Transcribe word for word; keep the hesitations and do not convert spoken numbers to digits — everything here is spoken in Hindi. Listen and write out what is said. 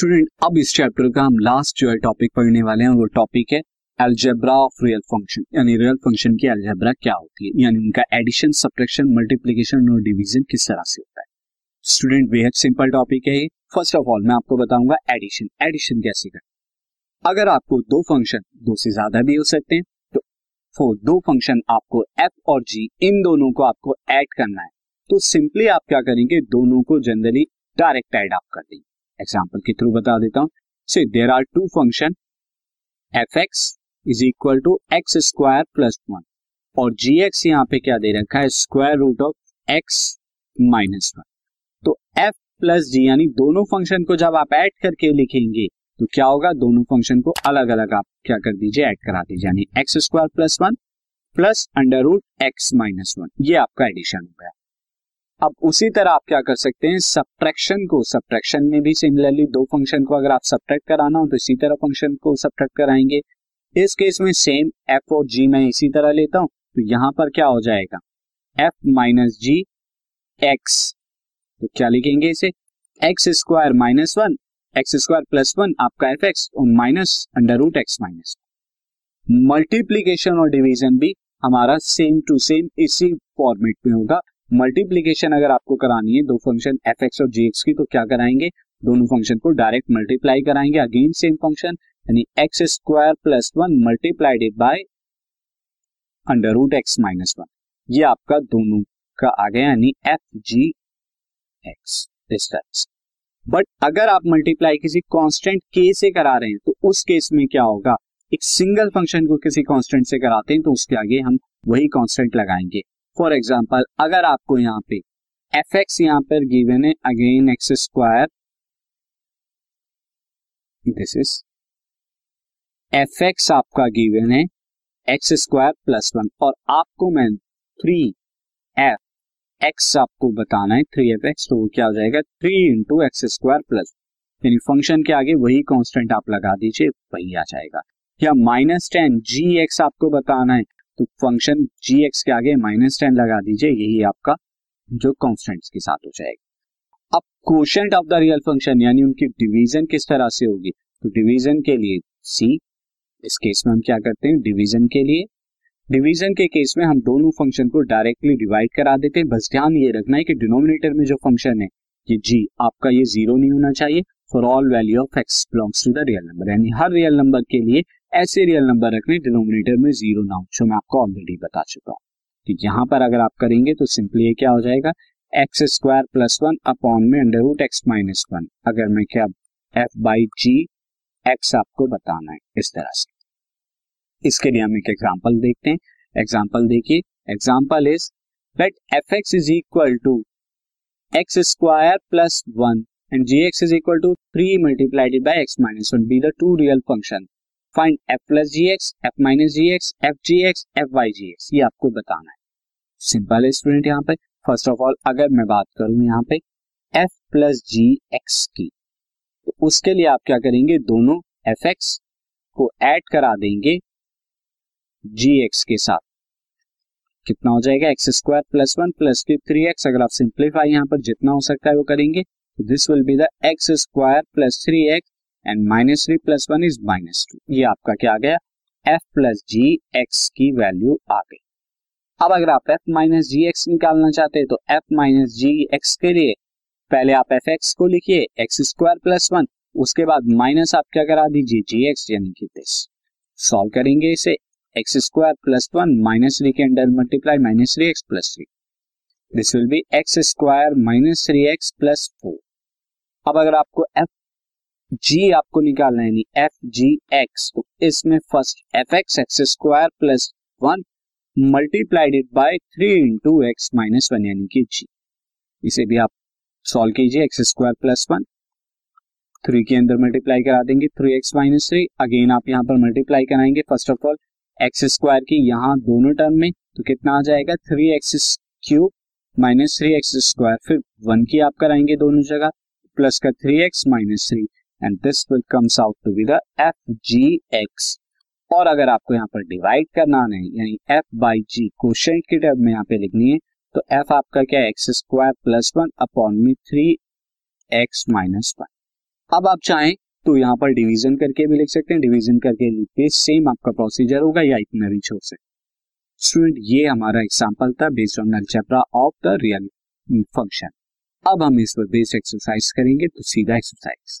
स्टूडेंट, अब इस चैप्टर का हम लास्ट जो है टॉपिक पढ़ने वाले हैं, वो टॉपिक है अलजेब्रा ऑफ रियल फंक्शन, यानी रियल फंक्शन की अलजेब्रा क्या होती है, यानी उनका एडिशन, सब्ट्रैक्शन, मल्टीप्लिकेशन और डिवीजन किस तरह से होता है। स्टूडेंट, बेहद सिंपल टॉपिक है ये। फर्स्ट ऑफ ऑल मैं आपको बताऊंगा एडिशन, एडिशन कैसे करें। अगर आपको दो फंक्शन, दो से ज्यादा भी हो सकते हैं, तो फॉर दो फंक्शन आपको एफ और जी, इन दोनों को आपको ऐड करना है, तो सिंपली आप क्या करेंगे, दोनों को जनरली डायरेक्ट ऐड आप कर देंगे। एग्जाम्पल के थ्रू बता देता हूं। Say there are two function f x is equal to x square plus one और जी एक्स यहाँ पे क्या दे रखा है, square root of x minus one. तो एफ प्लस जी यानी दोनों फंक्शन को जब आप ऐड करके लिखेंगे तो क्या होगा, दोनों फंक्शन को अलग अलग आप क्या कर दीजिए, ऐड करा दीजिए, यानी x square plus one plus under root x minus one, ये आपका एडिशन हो गया। अब उसी तरह आप क्या कर सकते हैं, सब्ट्रैक्शन को, सब्ट्रैक्शन में भी सिमिलरली दो फंक्शन को अगर आप सब्ट्रैक्ट कराना हो तो इसी तरह फंक्शन को सब्ट्रैक्ट कराएंगे। इस केस में सेम एफ और जी मैं इसी तरह लेता हूं, तो यहां पर क्या हो जाएगा, एफ माइनस जी एक्स, तो क्या लिखेंगे इसे, x square minus one, x square plus one आपका एफ एक्स और minus under root x minus. Multiplication और डिवीजन भी हमारा सेम टू सेम इसी फॉर्मेट में होगा। मल्टीप्लीकेशन अगर आपको करानी है दो फंक्शन एफ एक्स और जी एक्स की, तो क्या कराएंगे, दोनों फंक्शन को डायरेक्ट मल्टीप्लाई कराएंगे, अगेन सेम फंक्शन, यानी x square plus one multiplied by under root x minus one, ये आपका दोनों का आ गया, यानी एफ जी एक्स इस तरह से। बट अगर आप मल्टीप्लाई किसी कांस्टेंट के से करा रहे हैं तो उस केस में क्या होगा, एक सिंगल फंक्शन को किसी कांस्टेंट से कराते हैं तो उसके आगे हम वही कांस्टेंट लगाएंगे। फॉर एग्जाम्पल, अगर आपको यहाँ पे एफ एक्स यहाँ पर गिवन है, again x square, this is f x आपका गिवन है एक्स स्क्वायर प्लस वन, और आपको मैं थ्री एफ एक्स आपको बताना है, थ्री एफ एक्स, तो वो क्या हो जाएगा, three into x square plus, यानी फंक्शन के आगे वही कांस्टेंट आप लगा दीजिए, वही आ जाएगा। या माइनस टेन जी एक्स आपको बताना है, तो फंक्शन जी एक्स के आगे माइनस टेन लगा दीजिए, यही आपका जो कांस्टेंट्स के साथ हो जाएगा। अब quotient of the real function यानी उनकी डिवीजन किस तरह से होगी, तो डिवीजन के लिए सी, इस केस में हम क्या करते हैं, डिवीजन के लिए, डिवीजन के केस में हम दोनों फंक्शन को डायरेक्टली डिवाइड करा देते हैं। बस ध्यान ये रखना है कि डिनोमिनेटर में जो फंक्शन है ये जी आपका, ये जीरो नहीं होना चाहिए, for all value of x belongs to the real number, यानी हर रियल नंबर के लिए ऐसे रियल नंबर रखने डिनोमिनेटर में जीरो ना हो, जो मैं आपको ऑलरेडी बता चुका हूँ। तो यहाँ पर अगर आप करेंगे तो सिंपली ये क्या हो जाएगा, x square plus one upon में under root x minus one, अगर मैं क्या एफ बाई जी एक्स आपको बताना है इस तरह से। इसके लिए हम एक एग्जाम्पल देखते हैं। एग्जाम्पल देखिए, example is let f x is equal to x square plus one and g x is equal to three multiplied by x minus one be the two real function, find f plus g x, f minus g x, f g x, f Y g x, ये आपको बताना है। सिंपल है स्टूडेंट। यहाँ पे फर्स्ट ऑफ ऑल अगर मैं बात करूं यहाँ पे f प्लस जी एक्स की, तो उसके लिए आप क्या करेंगे, दोनों एफ एक्स को ऐड करा देंगे जी एक्स के साथ, कितना हो जाएगा, x square plus one plus के थ्री एक्स, अगर आप सिंप्लीफाई यहाँ पर जितना हो सकता है वो करेंगे, this will be the x square plus three x and minus three plus one is minus two, ये आपका क्या आ गया, एफ प्लस जी एक्स की वैल्यू आ गई। अब अगर आप एफ माइनस जी एक्स निकालना चाहते हैं तो एफ माइनस जी एक्स के लिए पहले आप एफ एक्स को लिखिए एक्स स्क्वायर प्लस वन, उसके बाद माइनस आप क्या करा दीजिए जी एक्स, यानी कि दिस, सॉल्व करेंगे इसे, x square plus one minus three के under multiply minus three x plus three, this will be x square minus three x plus four. अब अगर आपको एफ जी आपको निकालना है एफ जी एक्स, तो इसमें first F x x square plus one multiplied by three into x minus one, यानी कि जी, इसे भी आप सॉल्व कीजिए, x square plus one three के अंदर मल्टीप्लाई करा देंगे three x minus three, again आप यहाँ पर मल्टीप्लाई कराएंगे first of all x square की यहाँ दोनों टर्म में, तो कितना आ जाएगा, three x cube minus three x square, फिर वन की आप कराएंगे दोनों जगह, प्लस का three x minus three, and this will comes out to be the f g x। और अगर आपको यहाँ पर डिवाइड करना है यानी f by g कोशेंट के टर्म में यहाँ पे लिखनी है, तो f आपका क्या है, x square plus one upon में थ्री एक्स माइनस वन। अब आप चाहें तो यहाँ पर डिवीजन करके भी लिख सकते हैं, डिवीजन करके लिख के सेम आपका प्रोसीजर होगा या इतना भी छोड़ सकते हैं। स्टूडेंट ये हमारा एग्जाम्पल था based on algebra of the real function. अब हम इस पर बेस्ड एक्सरसाइज करेंगे, तो सीधा एक्सरसाइज।